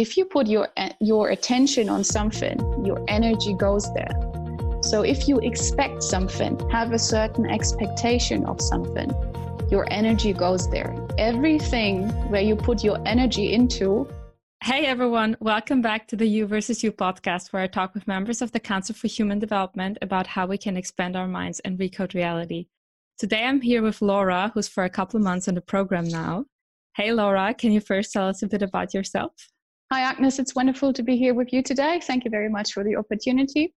If you put your attention on something, your energy goes there. So if you expect something, have a certain expectation of something, your energy goes there. Everything where you put your energy into. Hey everyone, welcome back to the You Versus You podcast, where I talk with members of the Council for Human Development about how we can expand our minds and recode reality. Today I'm here with Laura, who's for a couple of months on the program now. Hey Laura, can you first tell us a bit about yourself? Hi Agnes, it's wonderful to be here with you today. Thank you very much for the opportunity.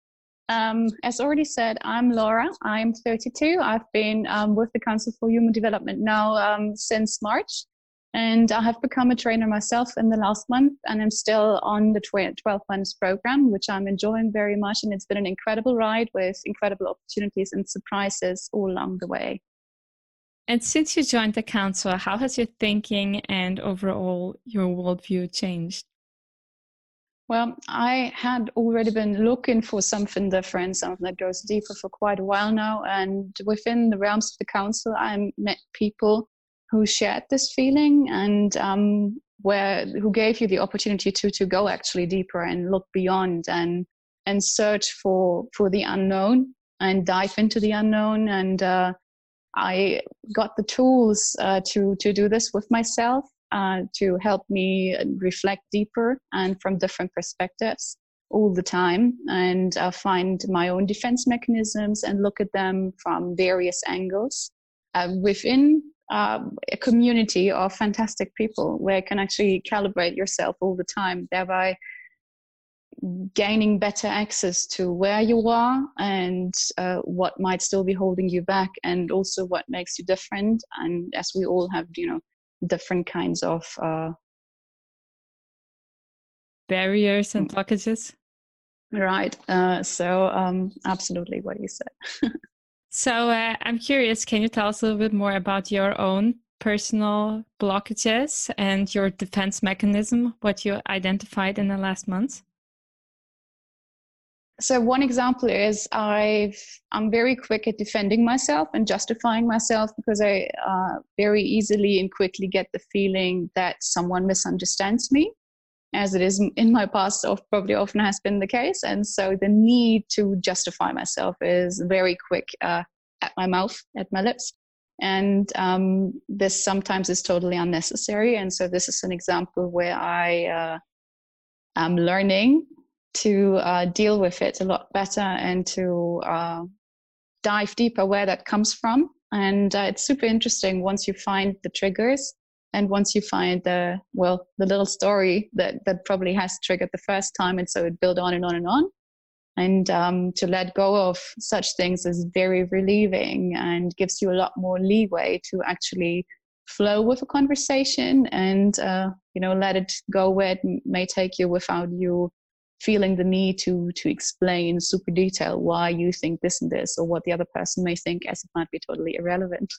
As already said, I'm Laura. I'm 32. I've been with the Council for Human Development now since March, and I have become a trainer myself in the last month, and I'm still on the 12 months program, which I'm enjoying very much, and it's been an incredible ride with incredible opportunities and surprises all along the way. And since you joined the Council, how has your thinking and overall your worldview changed? Well, I had already been looking for something different, something that goes deeper, for quite a while now. And within the realms of the Council, I met people who shared this feeling and who gave you the opportunity to go actually deeper and look beyond and search for the unknown and dive into the unknown. And I got the tools to do this with myself. To help me reflect deeper and from different perspectives all the time, and find my own defense mechanisms and look at them from various angles within a community of fantastic people where you can actually calibrate yourself all the time, thereby gaining better access to where you are and what might still be holding you back, and also what makes you different. And as we all have, you know, different kinds of barriers and blockages, right? Absolutely what you said. So I'm curious, can you tell us a little bit more about your own personal blockages and your defense mechanism, what you identified in the last months? So one example is I'm very quick at defending myself and justifying myself, because I very easily and quickly get the feeling that someone misunderstands me, as it is in my past probably often has been the case. And so the need to justify myself is very quick at my mouth, at my lips. And this sometimes is totally unnecessary. And so this is an example where I am learning to deal with it a lot better and to dive deeper where that comes from. And it's super interesting once you find the triggers, and once you find the little story that probably has triggered the first time, and so it builds on and on and on. And to let go of such things is very relieving and gives you a lot more leeway to actually flow with a conversation and let it go where it may take you without you feeling the need to explain in super detail why you think this and this, or what the other person may think, as it might be totally irrelevant.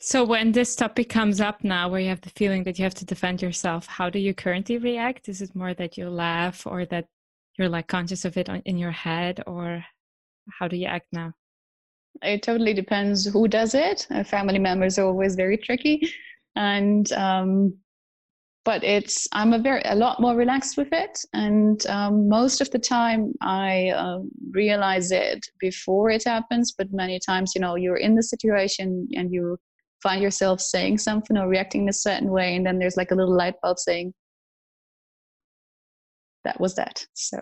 So when this topic comes up now, where you have the feeling that you have to defend yourself, how do you currently react? Is it more that you laugh, or that you're like conscious of it in your head, or how do you act now? It totally depends who does it. Family members are always very tricky. And but I'm a lot more relaxed with it, and most of the time I realize it before it happens. But many times, you're in the situation and you find yourself saying something or reacting in a certain way, and then there's like a little light bulb saying, "That was that." So,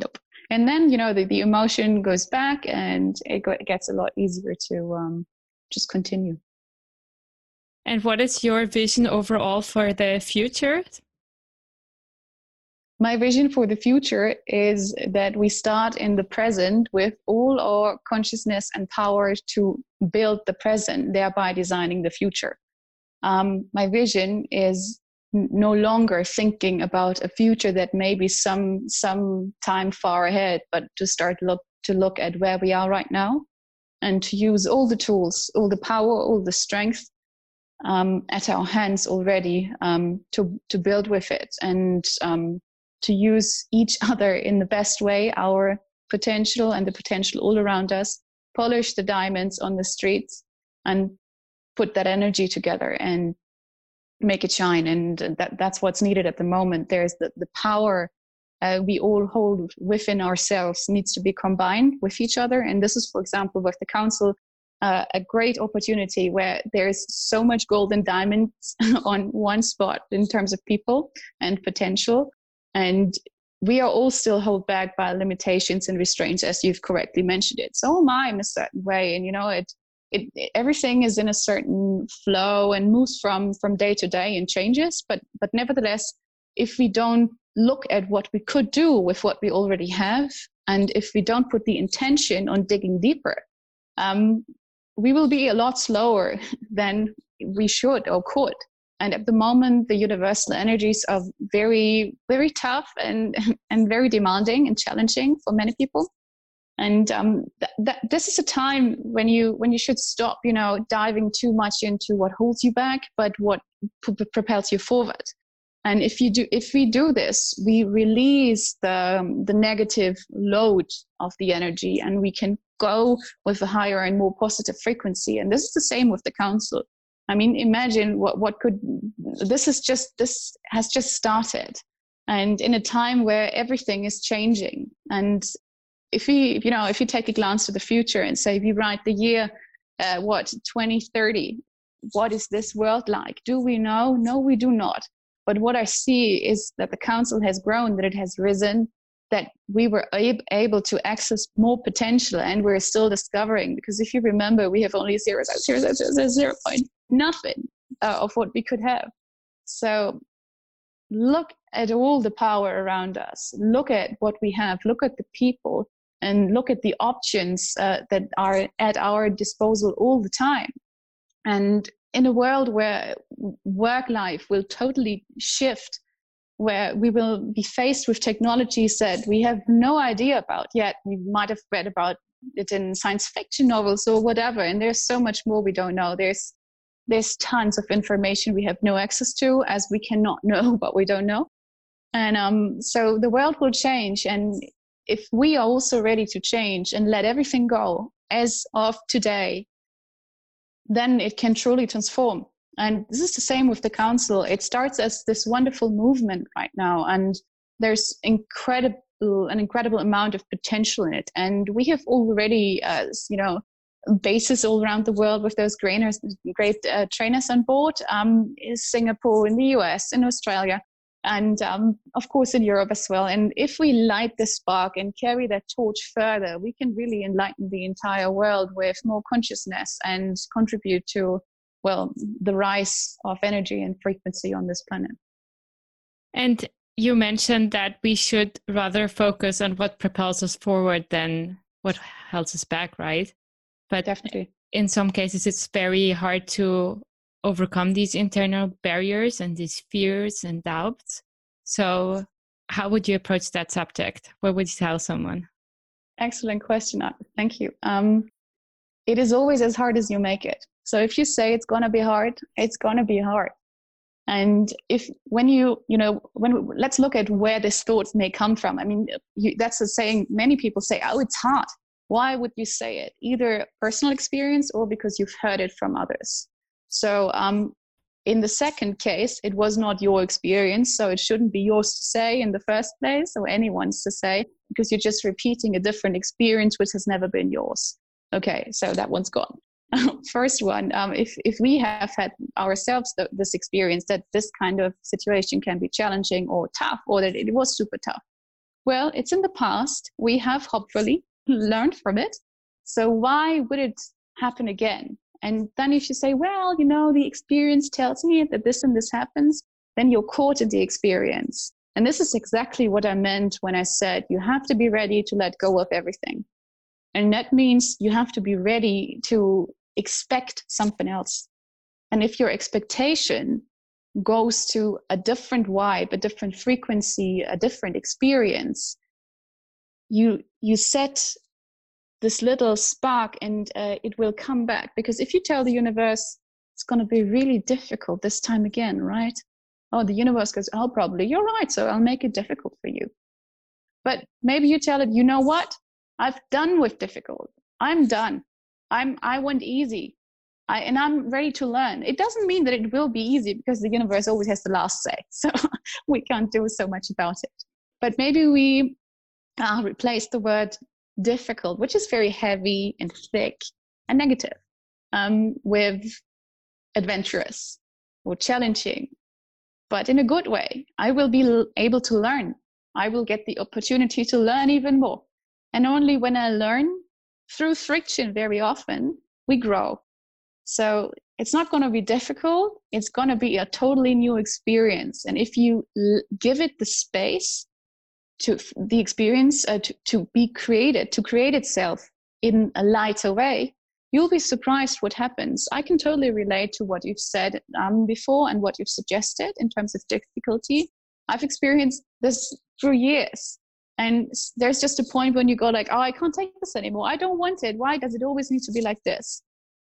nope. And then the emotion goes back, and it gets a lot easier to just continue. And what is your vision overall for the future? My vision for the future is that we start in the present with all our consciousness and power to build the present, thereby designing the future. My vision is no longer thinking about a future that may be some time far ahead, but to start to look at where we are right now, and to use all the tools, all the power, all the strength at our hands already, to build with it, and to use each other in the best way, our potential and the potential all around us, polish the diamonds on the streets and put that energy together and make it shine. And that's what's needed at the moment. There's the power we all hold within ourselves needs to be combined with each other. And this is, for example, with the council, a great opportunity where there's so much gold and diamonds on one spot in terms of people and potential. And we are all still held back by limitations and restraints, as you've correctly mentioned it. So am I in a certain way. And, you know, everything is in a certain flow and moves from day to day and changes. But nevertheless, if we don't look at what we could do with what we already have, and if we don't put the intention on digging deeper, we will be a lot slower than we should or could. And at the moment, the universal energies are very, very tough and very demanding and challenging for many people. And this is a time when you should stop, you know, diving too much into what holds you back, but what propels you forward. And if we do this, we release the negative load of the energy, and we can go with a higher and more positive frequency. And this is the same with the council. I mean, imagine this has just started, and in a time where everything is changing. And if you take a glance to the future and say, we write the year 2030, what is this world like? Do we know? No, we do not. But what I see is that the council has grown, that it has risen, that we were able to access more potential, and we're still discovering. Because if you remember, we have only 0.0 nothing of what we could have. So look at all the power around us. Look at what we have. Look at the people, and look at the options that are at our disposal all the time. And in a world where work life will totally shift, where we will be faced with technologies that we have no idea about yet. We might have read about it in science fiction novels or whatever, and there's so much more we don't know. There's tons of information we have no access to, as we cannot know what we don't know. And so the world will change. And if we are also ready to change and let everything go as of today, then it can truly transform. And this is the same with the council. It starts as this wonderful movement right now, and there's an incredible amount of potential in it. And we have already, bases all around the world with those great trainers on board, in Singapore, in the US, in Australia, and of course in Europe as well. And if we light the spark and carry that torch further, we can really enlighten the entire world with more consciousness and contribute to the rise of energy and frequency on this planet. And you mentioned that we should rather focus on what propels us forward than what holds us back, right? But definitely, in some cases, it's very hard to overcome these internal barriers and these fears and doubts. So how would you approach that subject? What would you tell someone? Excellent question. Thank you. It is always as hard as you make it. So if you say it's going to be hard, it's going to be hard. And let's look at where this thought may come from. I mean, that's a saying many people say, oh, it's hard. Why would you say it? Either personal experience or because you've heard it from others. So in the second case, it was not your experience. So it shouldn't be yours to say in the first place, or anyone's to say, because you're just repeating a different experience which has never been yours. Okay, so that one's gone. First one, if we have had ourselves this experience that this kind of situation can be challenging or tough, or that it was super tough, well, it's in the past. We have hopefully learned from it. So why would it happen again? And then if you say, well, you know, the experience tells me that this and this happens, then you're caught in the experience. And this is exactly what I meant when I said you have to be ready to let go of everything. And that means you have to be ready to expect something else. And if your expectation goes to a different vibe, a different frequency, a different experience, you set this little spark, and it will come back. Because if you tell the universe, it's going to be really difficult this time again, right? Oh, the universe goes, oh, probably, you're right, so I'll make it difficult for you. But maybe you tell it, you know what? I've done with difficult. I'm done. I want easy. and I'm ready to learn. It doesn't mean that it will be easy, because the universe always has the last say. So we can't do so much about it. But maybe we replace the word difficult, which is very heavy and thick and negative, with adventurous or challenging, but in a good way. I will be able to learn. I will get the opportunity to learn even more. And only when I learn through friction, very often, we grow. So it's not going to be difficult. It's going to be a totally new experience. And if you give it the space to the experience to be created, to create itself in a lighter way, you'll be surprised what happens. I can totally relate to what you've said before and what you've suggested in terms of difficulty. I've experienced this through years. And there's just a point when you go like, oh, I can't take this anymore. I don't want it. Why does it always need to be like this?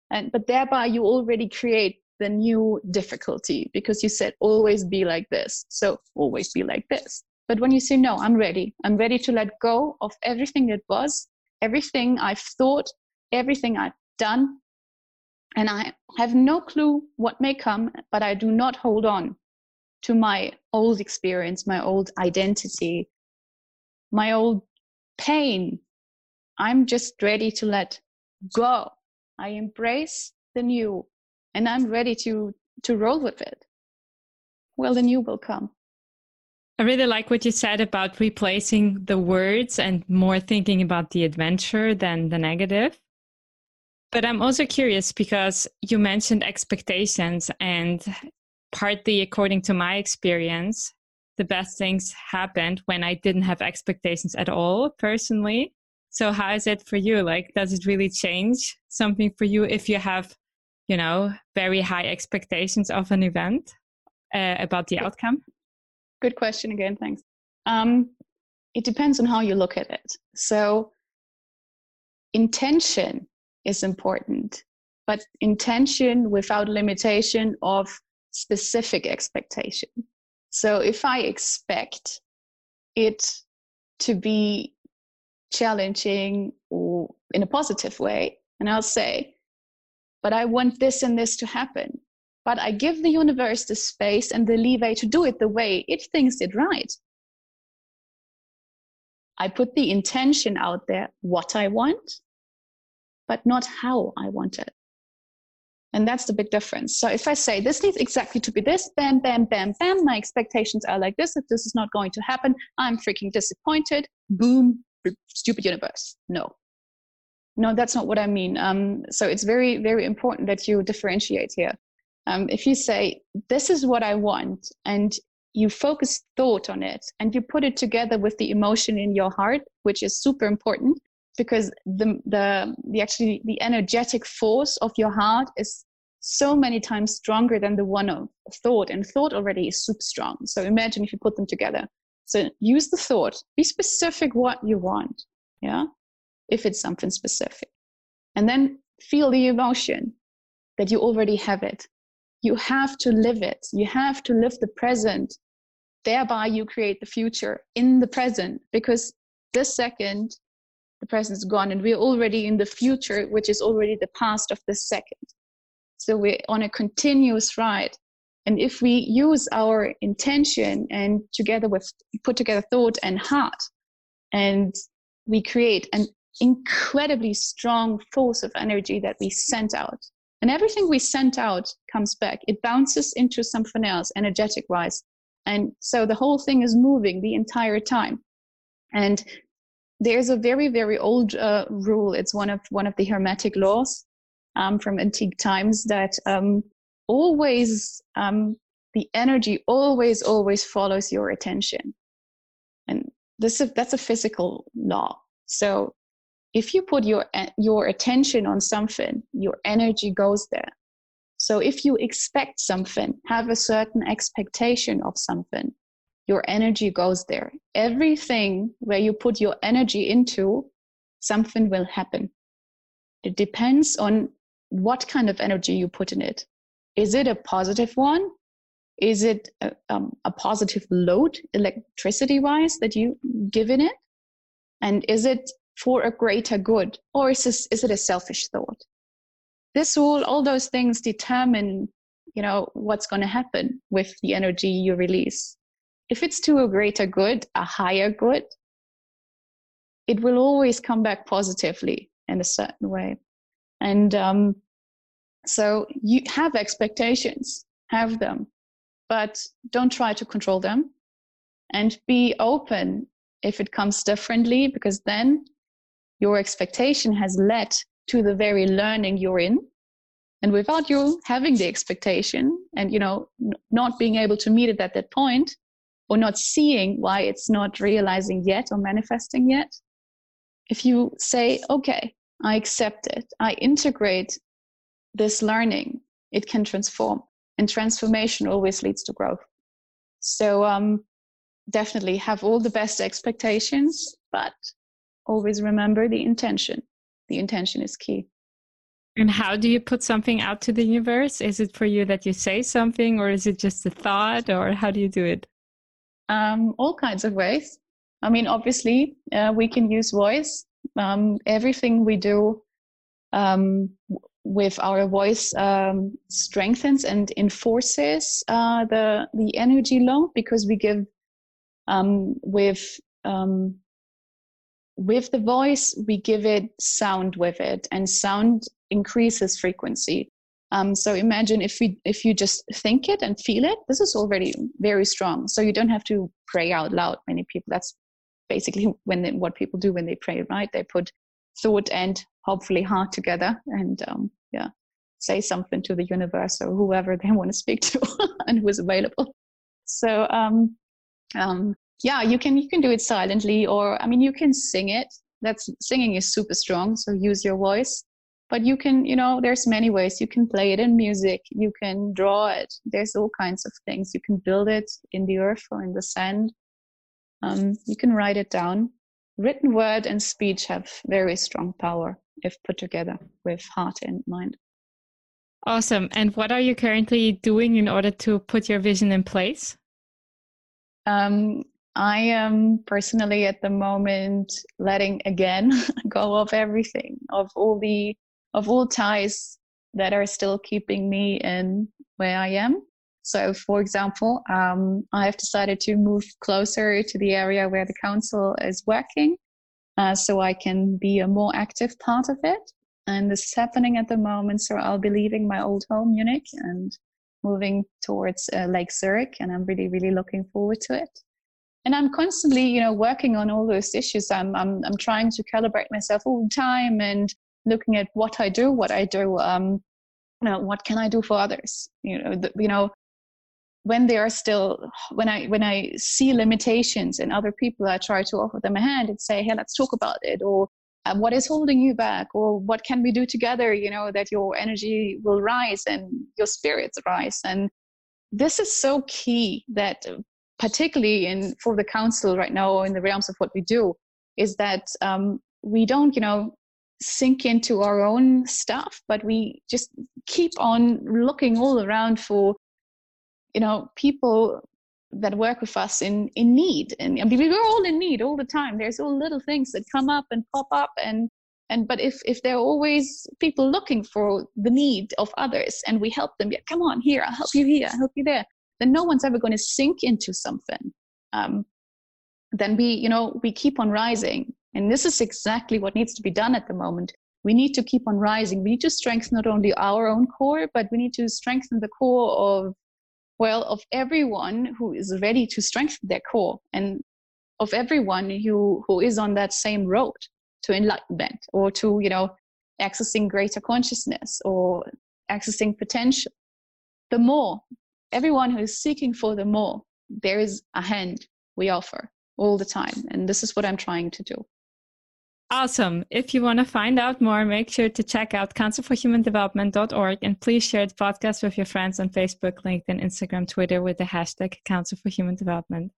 But thereby you already create the new difficulty, because you said always be like this. So always be like this. But when you say, no, I'm ready. I'm ready to let go of everything that was, everything I've thought, everything I've done. And I have no clue what may come, but I do not hold on to my old experience, my old identity, my old pain. I'm just ready to let go. I embrace the new, and I'm ready to roll with it. Well, the new will come. I really like what you said about replacing the words and more thinking about the adventure than the negative. But I'm also curious, because you mentioned expectations, and partly according to my experience, the best things happened when I didn't have expectations at all, personally. So how is it for you? Like, does it really change something for you if you have, you know, very high expectations of an event about the outcome? Good question again, thanks. It depends on how you look at it. So intention is important, but intention without limitation of specific expectation. So if I expect it to be challenging or in a positive way, and I'll say, but I want this and this to happen, but I give the universe the space and the leeway to do it the way it thinks it right. I put the intention out there, what I want, but not how I want it. And that's the big difference. So if I say, this needs exactly to be this, bam, bam, bam, bam, my expectations are like this, if this is not going to happen, I'm freaking disappointed, boom, stupid universe. No, that's not what I mean. So it's very, very important that you differentiate here. If you say, this is what I want, and you focus thought on it, and you put it together with the emotion in your heart, which is super important, because the energetic force of your heart is so many times stronger than the one of thought, and thought already is super strong. So imagine if you put them together. So use the thought, be specific what you want, yeah? If it's something specific. And then feel the emotion that you already have it. You have to live it. You have to live the present. Thereby you create the future in the present, because this second, the present is gone, and we're already in the future, which is already the past of this second. So we're on a continuous ride. And if we use our intention and together with put together thought and heart, and we create an incredibly strong force of energy that we send out. And everything we send out comes back. It bounces into something else energetic wise. And so the whole thing is moving the entire time. And there's a very, very old rule. It's one of the Hermetic laws from antique times that the energy always follows your attention. And that's a physical law. So if you put your attention on something, your energy goes there. So if you expect something, have a certain expectation of something, your energy goes there. Everything where you put your energy into, something will happen. It depends on what kind of energy you put in it. Is it a positive one? Is it a positive load, electricity-wise, that you give in it? And is it for a greater good? Or is it a selfish thought? This all those things determine, you know, what's going to happen with the energy you release. If it's to a greater good, a higher good, it will always come back positively in a certain way. And so you have expectations, have them, but don't try to control them, and be open if it comes differently, because then your expectation has led to the very learning you're in. And without you having the expectation and, you know, not being able to meet it at that point, or not seeing why it's not realizing yet or manifesting yet, if you say, okay, I accept it, I integrate this learning, it can transform. And transformation always leads to growth. So definitely have all the best expectations, but always remember the intention. The intention is key. And how do you put something out to the universe? Is it for you that you say something, or is it just a thought, or how do you do it? All kinds of ways. I mean, obviously, we can use voice. Everything we do with our voice strengthens and enforces the energy law, because we give with the voice, we give it sound with it, and sound increases frequency. So imagine if you just think it and feel it, this is already very strong. So you don't have to pray out loud. Many people, that's basically what people do when they pray, right? They put thought and hopefully heart together and say something to the universe or whoever they want to speak to and who is available. So you can do it silently, or I mean, you can sing it. Singing is super strong, so use your voice. But you can, you know, there's many ways. You can play it in music. You can draw it. There's all kinds of things. You can build it in the earth or in the sand. You can write it down. Written word and speech have very strong power if put together with heart and mind. Awesome. And what are you currently doing in order to put your vision in place? I am personally at the moment letting again go of everything, of all ties that are still keeping me in where I am. So, for example, I have decided to move closer to the area where the council is working, so I can be a more active part of it. And this is happening at the moment. So I'll be leaving my old home, Munich, and moving towards Lake Zurich. And I'm really, really looking forward to it. And I'm constantly, you know, working on all those issues. I'm trying to calibrate myself all the time and looking at what I do, you know, what can I do for others? You know, when I see limitations in other people, I try to offer them a hand and say, hey, let's talk about it, or what is holding you back, or what can we do together, you know, that your energy will rise and your spirits rise. And this is so key, that particularly for the council right now, in the realms of what we do, is that we don't, you know, sink into our own stuff, but we just keep on looking all around for, you know, people that work with us in need. And I mean, we're all in need all the time. There's all little things that come up and pop up, but if there are always people looking for the need of others, and we help them, yeah, come on, here, I'll help you here, I'll help you there, then no one's ever going to sink into something. Then we keep on rising. And this is exactly what needs to be done at the moment. We need to keep on rising. We need to strengthen not only our own core, but we need to strengthen the core of everyone who is ready to strengthen their core, and of everyone who is on that same road to enlightenment, or to, you know, accessing greater consciousness or accessing potential. The more, everyone who is seeking for the more, there is a hand we offer all the time. And this is what I'm trying to do. Awesome. If you want to find out more, make sure to check out councilforhumandevelopment.org, and please share the podcast with your friends on Facebook, LinkedIn, Instagram, Twitter with the hashtag Council for Human Development.